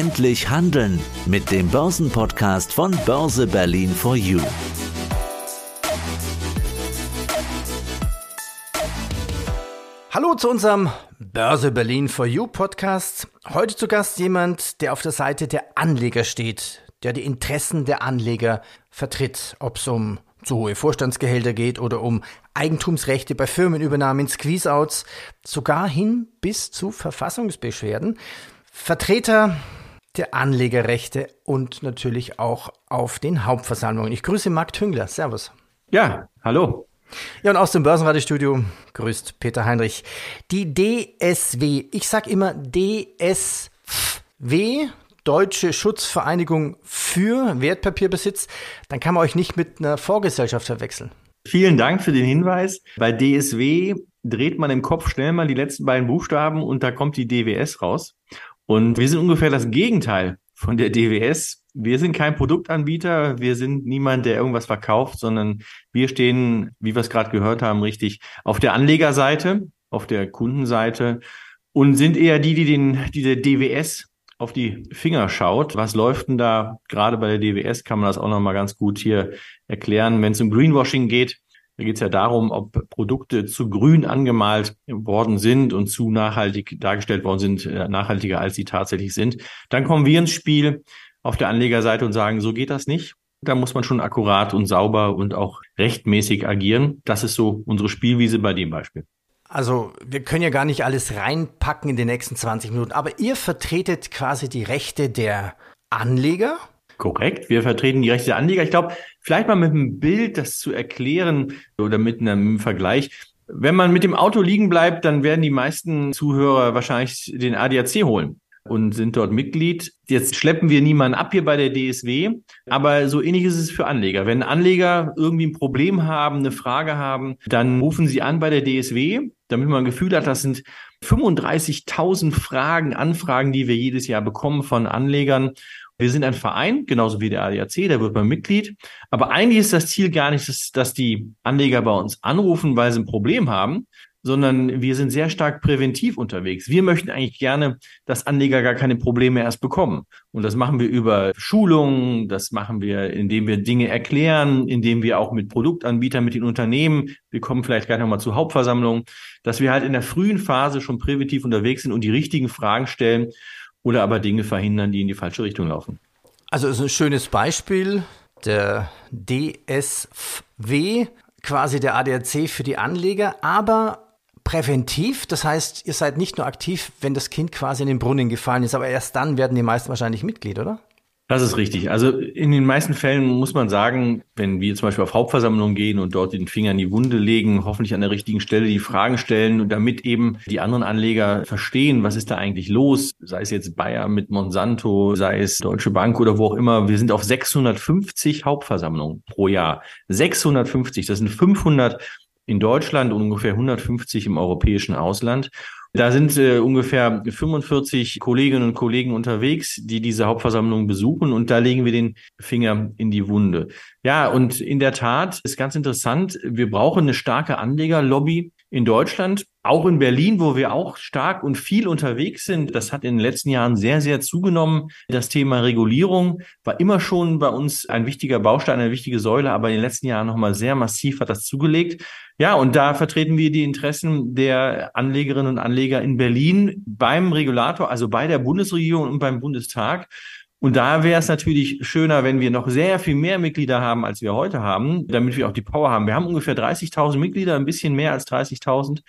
Endlich handeln mit dem Börsenpodcast von Börse Berlin for You. Hallo zu unserem Börse Berlin for You Podcast. Heute zu Gast jemand, der auf der Seite der Anleger steht, der die Interessen der Anleger vertritt, ob es um zu hohe Vorstandsgehälter geht oder um Eigentumsrechte bei Firmenübernahmen, Squeeze-Outs, sogar hin bis zu Verfassungsbeschwerden. Vertreter der Anlegerrechte und natürlich auch auf den Hauptversammlungen. Ich grüße Marc Tüngler. Servus. Ja, hallo. Ja, und aus dem Börsenratestudio grüßt Peter Heinrich. Die DSW, ich sage immer DSW, Deutsche Schutzvereinigung für Wertpapierbesitz, dann kann man euch nicht mit einer Vorgesellschaft verwechseln. Vielen Dank für den Hinweis. Bei DSW dreht man im Kopf schnell mal die letzten beiden Buchstaben und da kommt die DWS raus. Und wir sind ungefähr das Gegenteil von der DWS. Wir sind kein Produktanbieter, wir sind niemand, der irgendwas verkauft, sondern wir stehen, wie wir es gerade gehört haben, richtig auf der Anlegerseite, auf der Kundenseite und sind eher die der DWS auf die Finger schaut. Was läuft denn da? Gerade bei der DWS kann man das auch nochmal ganz gut hier erklären. Wenn es um Greenwashing geht, da geht es ja darum, ob Produkte zu grün angemalt worden sind und zu nachhaltig dargestellt worden sind, nachhaltiger als sie tatsächlich sind. Dann kommen wir ins Spiel auf der Anlegerseite und sagen, so geht das nicht. Da muss man schon akkurat und sauber und auch rechtmäßig agieren. Das ist so unsere Spielwiese bei dem Beispiel. Also wir können ja gar nicht alles reinpacken in den nächsten 20 Minuten, aber ihr vertretet quasi die Rechte der Anleger? Korrekt, wir vertreten die Rechte der Anleger. Ich glaube, vielleicht mal mit einem Bild das zu erklären oder mit einem Vergleich. Wenn man mit dem Auto liegen bleibt, dann werden die meisten Zuhörer wahrscheinlich den ADAC holen und sind dort Mitglied. Jetzt schleppen wir niemanden ab hier bei der DSW, aber so ähnlich ist es für Anleger. Wenn Anleger irgendwie ein Problem haben, eine Frage haben, dann rufen sie an bei der DSW, damit man ein Gefühl hat, das sind 35.000 Anfragen, die wir jedes Jahr bekommen von Anlegern. Wir sind ein Verein, genauso wie der ADAC, da wird man Mitglied. Aber eigentlich ist das Ziel gar nicht, dass die Anleger bei uns anrufen, weil sie ein Problem haben, sondern wir sind sehr stark präventiv unterwegs. Wir möchten eigentlich gerne, dass Anleger gar keine Probleme erst bekommen. Und das machen wir über Schulungen, das machen wir, indem wir Dinge erklären, indem wir auch mit Produktanbietern, mit den Unternehmen, wir kommen vielleicht gleich nochmal zu Hauptversammlungen, dass wir halt in der frühen Phase schon präventiv unterwegs sind und die richtigen Fragen stellen, oder aber Dinge verhindern, die in die falsche Richtung laufen. Also ist ein schönes Beispiel, der DSW, quasi der ADAC für die Anleger, aber präventiv, das heißt, ihr seid nicht nur aktiv, wenn das Kind quasi in den Brunnen gefallen ist, aber erst dann werden die meisten wahrscheinlich Mitglied, oder? Das ist richtig. Also in den meisten Fällen muss man sagen, wenn wir zum Beispiel auf Hauptversammlungen gehen und dort den Finger in die Wunde legen, hoffentlich an der richtigen Stelle die Fragen stellen und damit eben die anderen Anleger verstehen, was ist da eigentlich los, sei es jetzt Bayer mit Monsanto, sei es Deutsche Bank oder wo auch immer. Wir sind auf 650 Hauptversammlungen pro Jahr. 650, das sind 500 in Deutschland und ungefähr 150 im europäischen Ausland. Da sind ungefähr 45 Kolleginnen und Kollegen unterwegs, die diese Hauptversammlung besuchen und da legen wir den Finger in die Wunde. Ja, und in der Tat ist ganz interessant, wir brauchen eine starke Anlegerlobby in Deutschland, auch in Berlin, wo wir auch stark und viel unterwegs sind. Das hat in den letzten Jahren sehr, sehr zugenommen. Das Thema Regulierung war immer schon bei uns ein wichtiger Baustein, eine wichtige Säule, aber in den letzten Jahren nochmal sehr massiv hat das zugelegt. Ja, und da vertreten wir die Interessen der Anlegerinnen und Anleger in Berlin beim Regulator, also bei der Bundesregierung und beim Bundestag. Und da wäre es natürlich schöner, wenn wir noch sehr viel mehr Mitglieder haben, als wir heute haben, damit wir auch die Power haben. Wir haben ungefähr 30.000 Mitglieder, ein bisschen mehr als 30.000.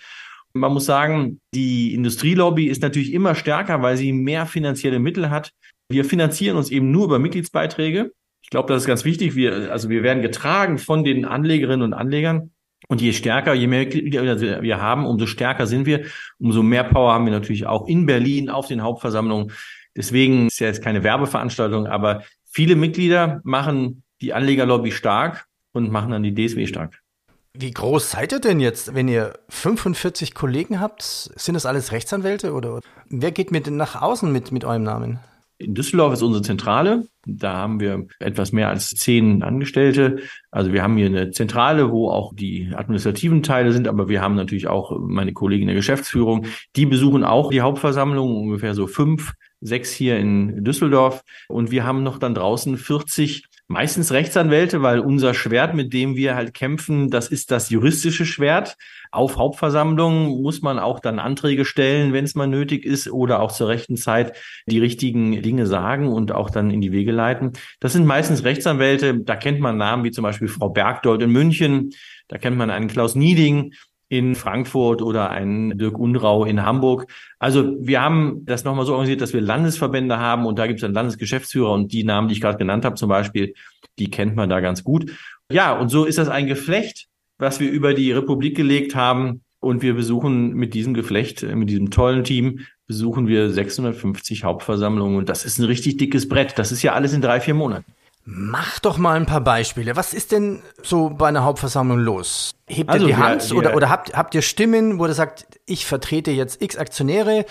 Man muss sagen, die Industrielobby ist natürlich immer stärker, weil sie mehr finanzielle Mittel hat. Wir finanzieren uns eben nur über Mitgliedsbeiträge. Ich glaube, das ist ganz wichtig. Wir werden getragen von den Anlegerinnen und Anlegern. Und je stärker, je mehr Mitglieder wir haben, umso stärker sind wir. Umso mehr Power haben wir natürlich auch in Berlin auf den Hauptversammlungen. Deswegen ist ja jetzt keine Werbeveranstaltung, aber viele Mitglieder machen die Anlegerlobby stark und machen dann die DSW stark. Wie groß seid ihr denn jetzt, wenn ihr 45 Kollegen habt? Sind das alles Rechtsanwälte oder wer geht mit nach außen mit eurem Namen? In Düsseldorf ist unsere Zentrale. Da haben wir etwas mehr als 10 Angestellte. Also wir haben hier eine Zentrale, wo auch die administrativen Teile sind, aber wir haben natürlich auch meine Kollegen der Geschäftsführung. Die besuchen auch die Hauptversammlung, ungefähr so 5 6 hier in Düsseldorf. Und wir haben noch dann draußen 40, meistens Rechtsanwälte, weil unser Schwert, mit dem wir halt kämpfen, das ist das juristische Schwert. Auf Hauptversammlungen muss man auch dann Anträge stellen, wenn es mal nötig ist, oder auch zur rechten Zeit die richtigen Dinge sagen und auch dann in die Wege leiten. Das sind meistens Rechtsanwälte, da kennt man Namen wie zum Beispiel Frau Bergdolt in München, da kennt man einen Klaus Nieding in Frankfurt oder einen Dirk Unrau in Hamburg. Also wir haben das nochmal so organisiert, dass wir Landesverbände haben und da gibt es dann Landesgeschäftsführer und die Namen, die ich gerade genannt habe zum Beispiel, die kennt man da ganz gut. Ja, und so ist das ein Geflecht, was wir über die Republik gelegt haben und wir besuchen mit diesem Geflecht, mit diesem tollen Team, besuchen wir 650 Hauptversammlungen und das ist ein richtig dickes Brett. Das ist ja alles in 3-4 Monaten. Mach doch mal ein paar Beispiele. Was ist denn so bei einer Hauptversammlung los? Hebt ihr also die Hand oder habt ihr Stimmen, wo ihr sagt, ich vertrete jetzt x Aktionäre?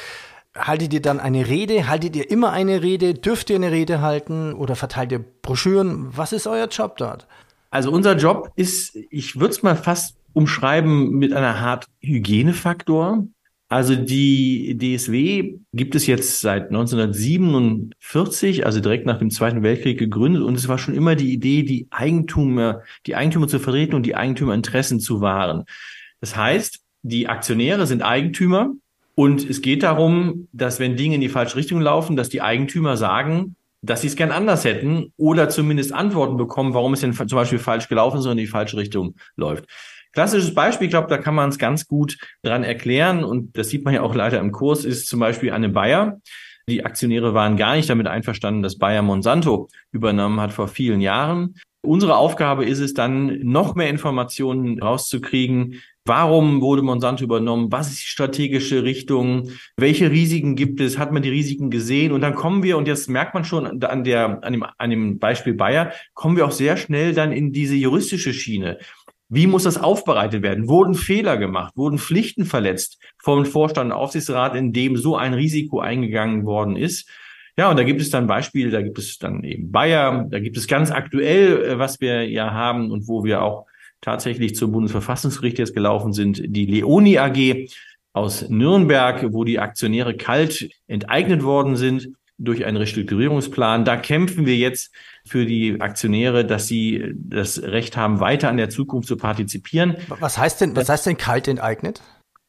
Haltet ihr dann eine Rede? Haltet ihr immer eine Rede? Dürft ihr eine Rede halten? Oder verteilt ihr Broschüren? Was ist euer Job dort? Also unser Job ist, ich würde es mal fast umschreiben mit einer Art Hygienefaktor. Also die DSW gibt es jetzt seit 1947, also direkt nach dem Zweiten Weltkrieg gegründet. Und es war schon immer die Idee, die Eigentümer zu vertreten und die Eigentümerinteressen zu wahren. Das heißt, die Aktionäre sind Eigentümer und es geht darum, dass wenn Dinge in die falsche Richtung laufen, dass die Eigentümer sagen, dass sie es gern anders hätten oder zumindest Antworten bekommen, warum es denn zum Beispiel falsch gelaufen ist oder in die falsche Richtung läuft. Klassisches Beispiel, ich glaube, da kann man es ganz gut dran erklären und das sieht man ja auch leider im Kurs, ist zum Beispiel eine Bayer. Die Aktionäre waren gar nicht damit einverstanden, dass Bayer Monsanto übernommen hat vor vielen Jahren. Unsere Aufgabe ist es dann, noch mehr Informationen rauszukriegen. Warum wurde Monsanto übernommen? Was ist die strategische Richtung? Welche Risiken gibt es? Hat man die Risiken gesehen? Und dann kommen wir, und jetzt merkt man schon an dem Beispiel Bayer, kommen wir auch sehr schnell dann in diese juristische Schiene. Wie muss das aufbereitet werden? Wurden Fehler gemacht? Wurden Pflichten verletzt vom Vorstand und Aufsichtsrat, in dem so ein Risiko eingegangen worden ist? Ja, und da gibt es dann Beispiele, da gibt es dann eben Bayer, da gibt es ganz aktuell, was wir ja haben und wo wir auch tatsächlich zum Bundesverfassungsgericht jetzt gelaufen sind, die Leoni AG aus Nürnberg, wo die Aktionäre kalt enteignet worden sind durch einen Restrukturierungsplan. Da kämpfen wir jetzt für die Aktionäre, dass sie das Recht haben, weiter an der Zukunft zu partizipieren. Was heißt denn kalt enteignet?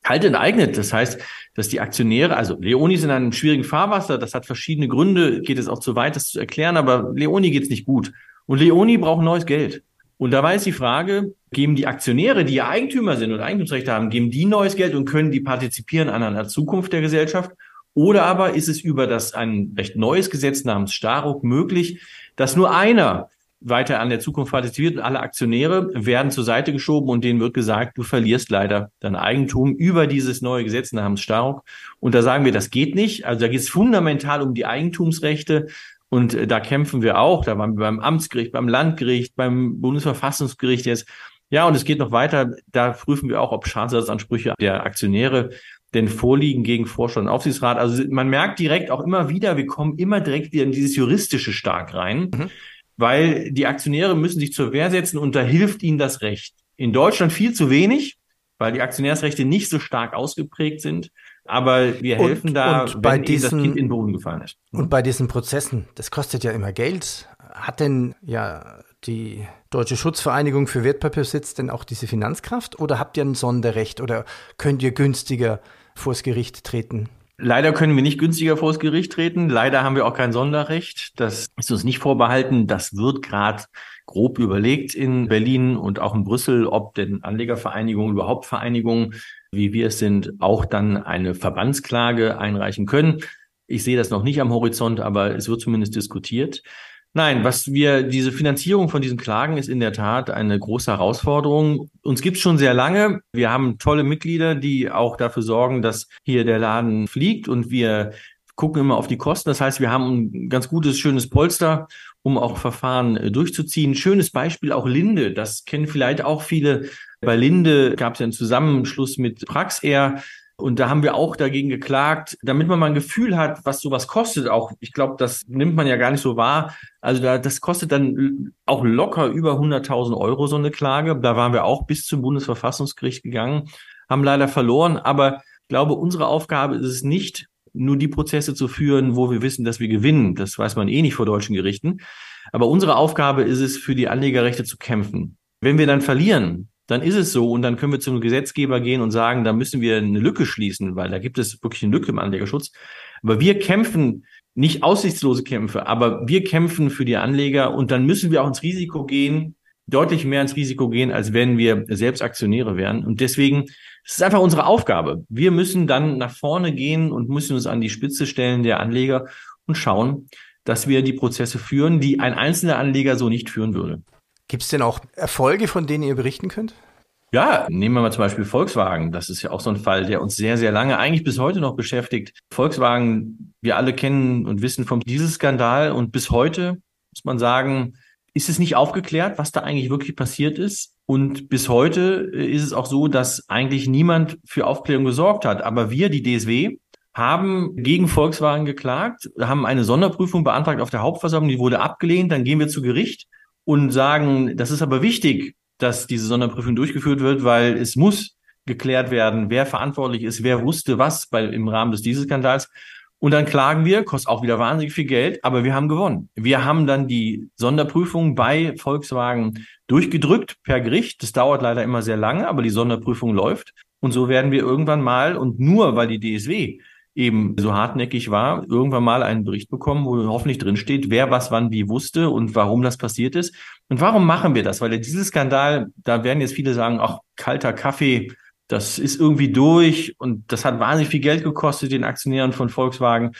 Kalt enteignet, das heißt, dass die Aktionäre, also Leoni ist in einem schwierigen Fahrwasser, das hat verschiedene Gründe, geht es auch zu weit, das zu erklären, aber Leoni geht's nicht gut. Und Leoni braucht neues Geld. Und da war jetzt die Frage, geben die Aktionäre, die ja Eigentümer sind und Eigentumsrechte haben, geben die neues Geld und können die partizipieren an einer Zukunft der Gesellschaft? Oder aber ist es über ein recht neues Gesetz namens Starok möglich, dass nur einer weiter an der Zukunft partizipiert und alle Aktionäre werden zur Seite geschoben und denen wird gesagt, du verlierst leider dein Eigentum über dieses neue Gesetz namens Starok. Und da sagen wir, das geht nicht. Also da geht es fundamental um die Eigentumsrechte und da kämpfen wir auch. Da waren wir beim Amtsgericht, beim Landgericht, beim Bundesverfassungsgericht jetzt. Ja, und es geht noch weiter. Da prüfen wir auch, ob Schadensersatzansprüche der Aktionäre denn vorliegen gegen Vorstand und Aufsichtsrat. Also man merkt direkt auch immer wieder, wir kommen immer direkt wieder in dieses Juristische stark rein, weil die Aktionäre müssen sich zur Wehr setzen und da hilft ihnen das Recht. In Deutschland viel zu wenig, weil die Aktionärsrechte nicht so stark ausgeprägt sind, aber wir helfen wenn diesen, das Kind in den Boden gefallen ist. Und bei diesen Prozessen, das kostet ja immer Geld, hat denn ja die Deutsche Schutzvereinigung für Wertpapierbesitz denn auch diese Finanzkraft oder habt ihr ein Sonderrecht oder könnt ihr günstiger vors Gericht treten? Leider können wir nicht günstiger vors Gericht treten. Leider haben wir auch kein Sonderrecht. Das ist uns nicht vorbehalten. Das wird gerade grob überlegt in Berlin und auch in Brüssel, ob denn Anlegervereinigungen, überhaupt Vereinigungen, wie wir es sind, auch dann eine Verbandsklage einreichen können. Ich sehe das noch nicht am Horizont, aber es wird zumindest diskutiert. Nein, diese Finanzierung von diesen Klagen ist in der Tat eine große Herausforderung. Uns gibt's schon sehr lange. Wir haben tolle Mitglieder, die auch dafür sorgen, dass hier der Laden fliegt und wir gucken immer auf die Kosten. Das heißt, wir haben ein ganz gutes, schönes Polster, um auch Verfahren durchzuziehen. Schönes Beispiel auch Linde. Das kennen vielleicht auch viele. Bei Linde gab es ja einen Zusammenschluss mit Praxair. Und da haben wir auch dagegen geklagt, damit man mal ein Gefühl hat, was sowas kostet auch. Ich glaube, das nimmt man ja gar nicht so wahr. Also das kostet dann auch locker über 100.000 Euro so eine Klage. Da waren wir auch bis zum Bundesverfassungsgericht gegangen, haben leider verloren. Aber ich glaube, unsere Aufgabe ist es nicht, nur die Prozesse zu führen, wo wir wissen, dass wir gewinnen. Das weiß man eh nicht vor deutschen Gerichten. Aber unsere Aufgabe ist es, für die Anlegerrechte zu kämpfen. Wenn wir dann verlieren, dann ist es so und dann können wir zum Gesetzgeber gehen und sagen, da müssen wir eine Lücke schließen, weil da gibt es wirklich eine Lücke im Anlegerschutz. Aber wir kämpfen, nicht aussichtslose Kämpfe, aber wir kämpfen für die Anleger und dann müssen wir auch ins Risiko gehen, deutlich mehr ins Risiko gehen, als wenn wir selbst Aktionäre wären. Und deswegen, das ist einfach unsere Aufgabe. Wir müssen dann nach vorne gehen und müssen uns an die Spitze stellen der Anleger und schauen, dass wir die Prozesse führen, die ein einzelner Anleger so nicht führen würde. Gibt es denn auch Erfolge, von denen ihr berichten könnt? Ja, nehmen wir mal zum Beispiel Volkswagen. Das ist ja auch so ein Fall, der uns sehr, sehr lange, eigentlich bis heute noch beschäftigt. Volkswagen, wir alle kennen und wissen vom Dieselskandal und bis heute, muss man sagen, ist es nicht aufgeklärt, was da eigentlich wirklich passiert ist. Und bis heute ist es auch so, dass eigentlich niemand für Aufklärung gesorgt hat. Aber wir, die DSW, haben gegen Volkswagen geklagt, haben eine Sonderprüfung beantragt auf der Hauptversammlung, die wurde abgelehnt. Dann gehen wir zu Gericht und sagen, das ist aber wichtig, dass diese Sonderprüfung durchgeführt wird, weil es muss geklärt werden, wer verantwortlich ist, wer wusste was im Rahmen des Dieselskandals. Und dann klagen wir, kostet auch wieder wahnsinnig viel Geld, aber wir haben gewonnen. Wir haben dann die Sonderprüfung bei Volkswagen durchgedrückt per Gericht. Das dauert leider immer sehr lange, aber die Sonderprüfung läuft. Und so werden wir irgendwann mal, und nur weil die DSW eben so hartnäckig war, irgendwann mal einen Bericht bekommen, wo hoffentlich drin steht, wer was wann wie wusste und warum das passiert ist. Und warum machen wir das? Weil dieser Skandal, da werden jetzt viele sagen, ach, kalter Kaffee, das ist irgendwie durch und das hat wahnsinnig viel Geld gekostet, den Aktionären von Volkswagen.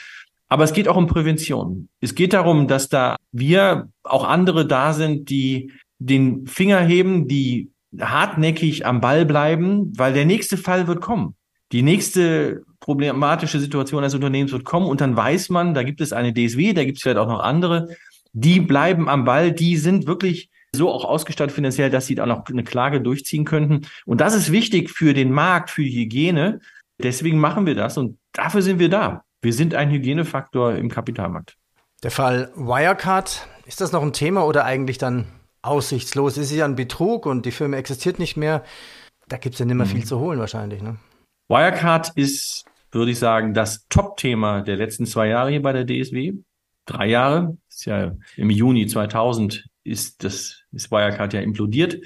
Aber es geht auch um Prävention. Es geht darum, dass da wir auch andere da sind, die den Finger heben, die hartnäckig am Ball bleiben, weil der nächste Fall wird kommen. Die nächste problematische Situation eines Unternehmens wird kommen und dann weiß man, da gibt es eine DSW, da gibt es vielleicht auch noch andere, die bleiben am Ball, die sind wirklich so auch ausgestattet finanziell, dass sie da noch eine Klage durchziehen könnten. Und das ist wichtig für den Markt, für die Hygiene. Deswegen machen wir das und dafür sind wir da. Wir sind ein Hygienefaktor im Kapitalmarkt. Der Fall Wirecard, ist das noch ein Thema oder eigentlich dann aussichtslos? Ist es ja ein Betrug und die Firma existiert nicht mehr. Da gibt es ja nicht mehr viel zu holen wahrscheinlich, ne? Wirecard ist, würde ich sagen, das Top-Thema der letzten 2 Jahre hier bei der DSW. 3 Jahre, ist ja im Juni 2000 ist Wirecard ja implodiert.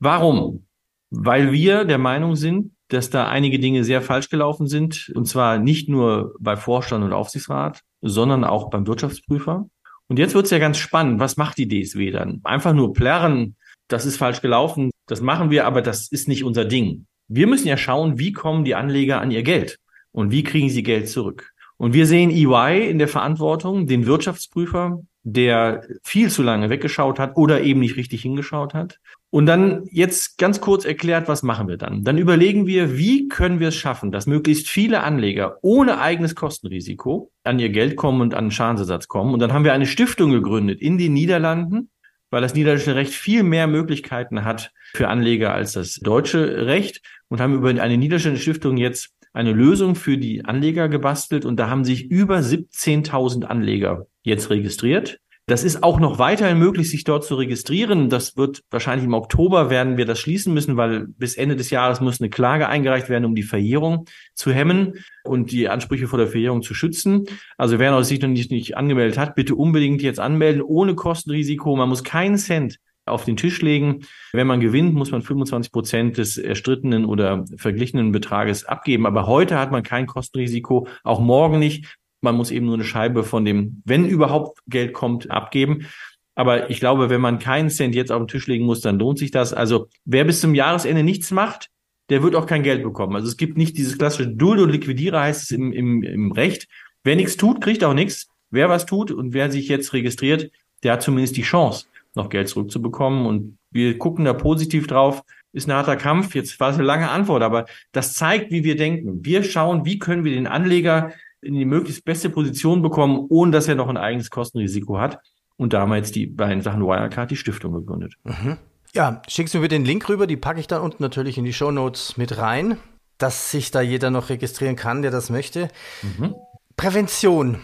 Warum? Weil wir der Meinung sind, dass da einige Dinge sehr falsch gelaufen sind. Und zwar nicht nur bei Vorstand und Aufsichtsrat, sondern auch beim Wirtschaftsprüfer. Und jetzt wird es ja ganz spannend. Was macht die DSW dann? Einfach nur plärren, das ist falsch gelaufen, das machen wir, aber das ist nicht unser Ding. Wir müssen ja schauen, wie kommen die Anleger an ihr Geld und wie kriegen sie Geld zurück. Und wir sehen EY in der Verantwortung, den Wirtschaftsprüfer, der viel zu lange weggeschaut hat oder eben nicht richtig hingeschaut hat. Und dann jetzt ganz kurz erklärt, was machen wir dann? Dann überlegen wir, wie können wir es schaffen, dass möglichst viele Anleger ohne eigenes Kostenrisiko an ihr Geld kommen und an den Schadensersatz kommen. Und dann haben wir eine Stiftung gegründet in den Niederlanden, weil das niederländische Recht viel mehr Möglichkeiten hat für Anleger als das deutsche Recht und haben über eine niederländische Stiftung jetzt eine Lösung für die Anleger gebastelt und da haben sich über 17.000 Anleger jetzt registriert. Das ist auch noch weiterhin möglich, sich dort zu registrieren. Das wird wahrscheinlich im Oktober werden wir das schließen müssen, weil bis Ende des Jahres muss eine Klage eingereicht werden, um die Verjährung zu hemmen und die Ansprüche vor der Verjährung zu schützen. Also wer sich noch nicht angemeldet hat, bitte unbedingt jetzt anmelden, ohne Kostenrisiko. Man muss keinen Cent auf den Tisch legen. Wenn man gewinnt, muss man 25% des erstrittenen oder verglichenen Betrages abgeben. Aber heute hat man kein Kostenrisiko, auch morgen nicht. Man muss eben nur eine Scheibe von dem, wenn überhaupt Geld kommt, abgeben. Aber ich glaube, wenn man keinen Cent jetzt auf den Tisch legen muss, dann lohnt sich das. Also wer bis zum Jahresende nichts macht, der wird auch kein Geld bekommen. Also es gibt nicht dieses klassische Duldo liquidiere, heißt es im Recht. Wer nichts tut, kriegt auch nichts. Wer was tut und wer sich jetzt registriert, der hat zumindest die Chance, noch Geld zurückzubekommen. Und wir gucken da positiv drauf. Ist ein harter Kampf. Jetzt war es eine lange Antwort, aber das zeigt, wie wir denken. Wir schauen, wie können wir den Anleger in die möglichst beste Position bekommen, ohne dass er noch ein eigenes Kostenrisiko hat. Und da haben wir jetzt bei den Sachen Wirecard die Stiftung gegründet. Mhm. Ja, schickst du mir den Link rüber, die packe ich dann unten natürlich in die Shownotes mit rein, dass sich da jeder noch registrieren kann, der das möchte. Mhm. Prävention.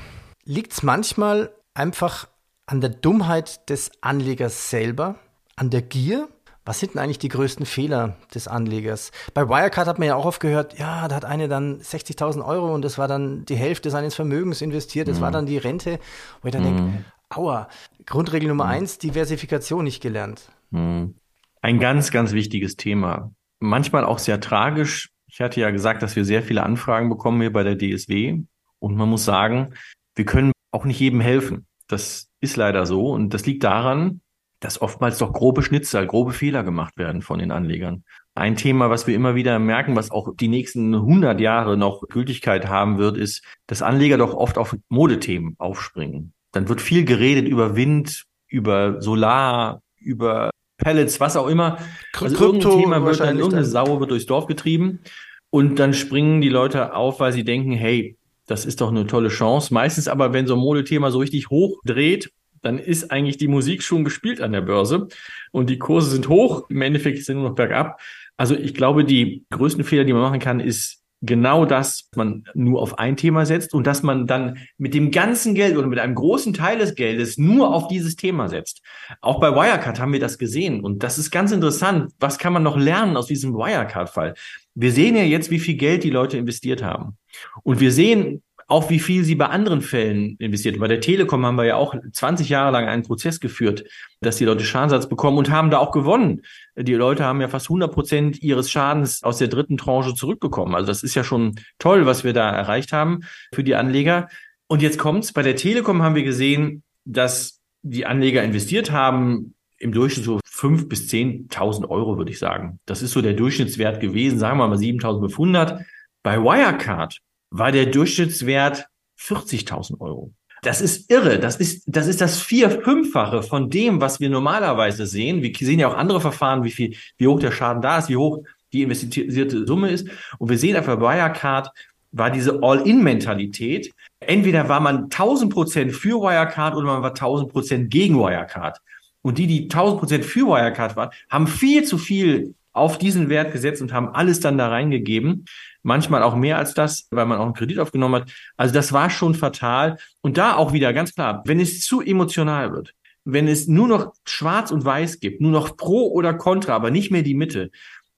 Liegt es manchmal einfach an der Dummheit des Anlegers selber, an der Gier? Was sind denn eigentlich die größten Fehler des Anlegers? Bei Wirecard hat man ja auch oft gehört, ja, da hat eine dann 60.000 Euro und das war dann die Hälfte seines Vermögens investiert, das war dann die Rente. Wo ich dann denke, aua, Grundregel Nummer 1, Diversifikation nicht gelernt. Ein ganz, ganz wichtiges Thema. Manchmal auch sehr tragisch. Ich hatte ja gesagt, dass wir sehr viele Anfragen bekommen hier bei der DSW. Und man muss sagen, wir können auch nicht jedem helfen. Das ist leider so. Und das liegt daran, dass oftmals doch grobe Schnitzer, grobe Fehler gemacht werden von den Anlegern. Ein Thema, was wir immer wieder merken, was auch die nächsten 100 Jahre noch Gültigkeit haben wird, ist, dass Anleger doch oft auf Modethemen aufspringen. Dann wird viel geredet über Wind, über Solar, über Pellets, was auch immer. Also irgendein Thema wird dann, irgendeine Sau wird durchs Dorf getrieben. Und dann springen die Leute auf, weil sie denken, hey, das ist doch eine tolle Chance. Meistens aber, wenn so ein Modethema so richtig hochdreht, dann ist eigentlich die Musik schon gespielt an der Börse und die Kurse sind hoch, im Endeffekt sind nur noch bergab. Also ich glaube, die größten Fehler, die man machen kann, ist genau das, dass man nur auf ein Thema setzt und dass man dann mit dem ganzen Geld oder mit einem großen Teil des Geldes nur auf dieses Thema setzt. Auch bei Wirecard haben wir das gesehen und das ist ganz interessant. Was kann man noch lernen aus diesem Wirecard-Fall? Wir sehen ja jetzt, wie viel Geld die Leute investiert haben und wir sehen auch, wie viel sie bei anderen Fällen investiert. Bei der Telekom haben wir ja auch 20 Jahre lang einen Prozess geführt, dass die Leute Schadensersatz bekommen und haben da auch gewonnen. Die Leute haben ja fast 100% ihres Schadens aus der dritten Tranche zurückbekommen. Also das ist ja schon toll, was wir da erreicht haben für die Anleger. Und jetzt kommt's. Bei der Telekom haben wir gesehen, dass die Anleger investiert haben, im Durchschnitt so 5.000 bis 10.000 Euro, würde ich sagen. Das ist so der Durchschnittswert gewesen, sagen wir mal 7.500. Bei Wirecard war der Durchschnittswert 40.000 Euro. Das ist irre. Das ist das 4-5-fache von dem, was wir normalerweise sehen. Wir sehen ja auch andere Verfahren, wie hoch der Schaden da ist, wie hoch die investierte Summe ist. Und wir sehen einfach, bei Wirecard war diese All-In-Mentalität. Entweder war man 1000% für Wirecard oder man war 1000% gegen Wirecard. Und die 1000% für Wirecard waren, haben viel zu viel auf diesen Wert gesetzt und haben alles dann da reingegeben. Manchmal auch mehr als das, weil man auch einen Kredit aufgenommen hat. Also das war schon fatal. Und da auch wieder ganz klar, wenn es zu emotional wird, wenn es nur noch schwarz und weiß gibt, nur noch pro oder contra, aber nicht mehr die Mitte,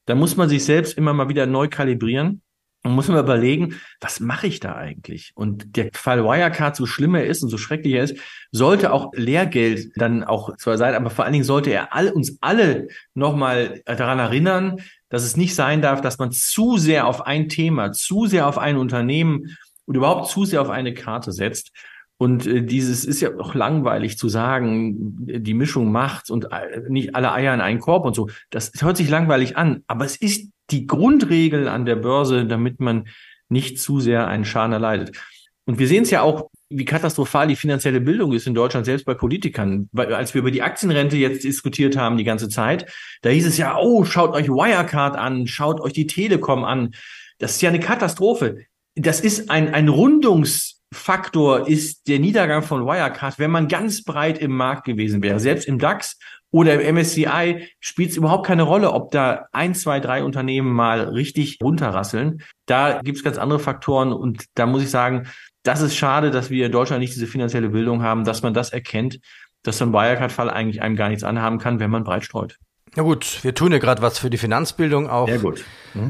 dann muss man sich selbst immer mal wieder neu kalibrieren und muss man überlegen, was mache ich da eigentlich? Und der Fall Wirecard, so schlimm er ist und so schrecklich er ist, sollte auch Lehrgeld dann auch zwar sein, aber vor allen Dingen sollte er uns alle nochmal daran erinnern, dass es nicht sein darf, dass man zu sehr auf ein Thema, zu sehr auf ein Unternehmen und überhaupt zu sehr auf eine Karte setzt. Und dieses ist ja auch langweilig zu sagen, die Mischung macht's und nicht alle Eier in einen Korb und so. Das hört sich langweilig an, aber es ist die Grundregel an der Börse, damit man nicht zu sehr einen Schaden erleidet. Und wir sehen es ja auch, wie katastrophal die finanzielle Bildung ist in Deutschland, selbst bei Politikern. Weil, als wir über die Aktienrente jetzt diskutiert haben die ganze Zeit, da hieß es ja, oh, schaut euch Wirecard an, schaut euch die Telekom an. Das ist ja eine Katastrophe. Das ist ein Rundungsfaktor, ist der Niedergang von Wirecard, wenn man ganz breit im Markt gewesen wäre. Selbst im DAX oder im MSCI spielt es überhaupt keine Rolle, ob da 1, 2, 3 Unternehmen mal richtig runterrasseln. Da gibt es ganz andere Faktoren und da muss ich sagen, das ist schade, dass wir in Deutschland nicht diese finanzielle Bildung haben, dass man das erkennt, dass so ein Wirecard-Fall eigentlich einem gar nichts anhaben kann, wenn man breit streut. Na gut, wir tun ja gerade was für die Finanzbildung auch. Sehr gut.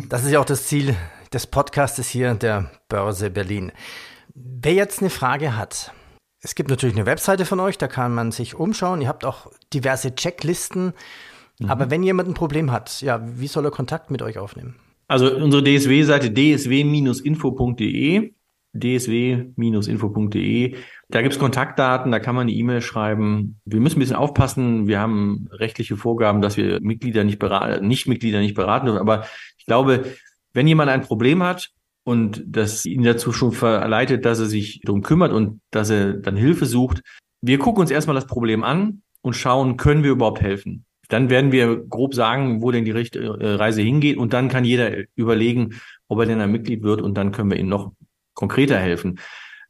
Das ist ja auch das Ziel des Podcastes hier, der Börse Berlin. Wer jetzt eine Frage hat, es gibt natürlich eine Webseite von euch, da kann man sich umschauen. Ihr habt auch diverse Checklisten. Aber wenn jemand ein Problem hat, ja, wie soll er Kontakt mit euch aufnehmen? Also unsere DSW-Seite dsw-info.de. dsw-info.de. Da gibt's Kontaktdaten, da kann man eine E-Mail schreiben. Wir müssen ein bisschen aufpassen. Wir haben rechtliche Vorgaben, dass wir Mitglieder nicht beraten dürfen. Aber ich glaube, wenn jemand ein Problem hat und das ihn dazu schon verleitet, dass er sich darum kümmert und dass er dann Hilfe sucht, wir gucken uns erstmal das Problem an und schauen, können wir überhaupt helfen? Dann werden wir grob sagen, wo denn die Reise hingeht und dann kann jeder überlegen, ob er denn ein Mitglied wird und dann können wir ihm noch konkreter helfen.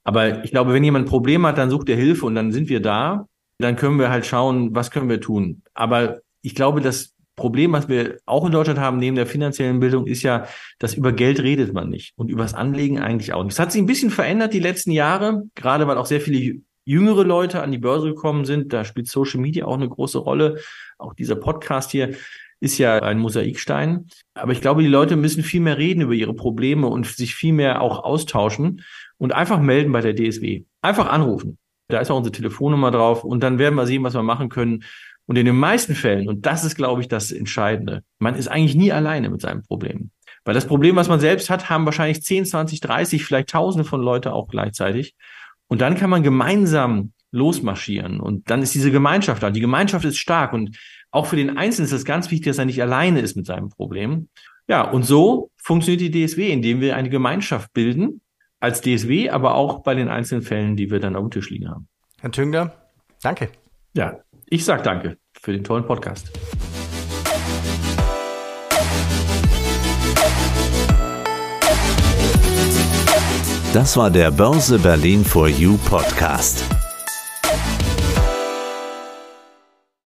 Aber ich glaube, wenn jemand ein Problem hat, dann sucht er Hilfe und dann sind wir da. Dann können wir halt schauen, was können wir tun. Aber ich glaube, das Problem, was wir auch in Deutschland haben, neben der finanziellen Bildung, ist ja, dass über Geld redet man nicht und über das Anlegen eigentlich auch nicht. Das hat sich ein bisschen verändert die letzten Jahre, gerade weil auch sehr viele jüngere Leute an die Börse gekommen sind. Da spielt Social Media auch eine große Rolle, auch dieser Podcast hier. ist ja ein Mosaikstein. Aber ich glaube, die Leute müssen viel mehr reden über ihre Probleme und sich viel mehr auch austauschen und einfach melden bei der DSW. Einfach anrufen. Da ist auch unsere Telefonnummer drauf und dann werden wir sehen, was wir machen können. Und in den meisten Fällen, und das ist, glaube ich, das Entscheidende, man ist eigentlich nie alleine mit seinem Problem. Weil das Problem, was man selbst hat, haben wahrscheinlich 10, 20, 30, vielleicht Tausende von Leuten auch gleichzeitig. Und dann kann man gemeinsam losmarschieren. Und dann ist diese Gemeinschaft da. Die Gemeinschaft ist stark. Und auch für den Einzelnen ist es ganz wichtig, dass er nicht alleine ist mit seinem Problem. Ja, und so funktioniert die DSW, indem wir eine Gemeinschaft bilden als DSW, aber auch bei den einzelnen Fällen, die wir dann auf dem Tisch liegen haben. Herr Tüngler, danke. Ja, ich sage danke für den tollen Podcast. Das war der Börse Berlin for You Podcast.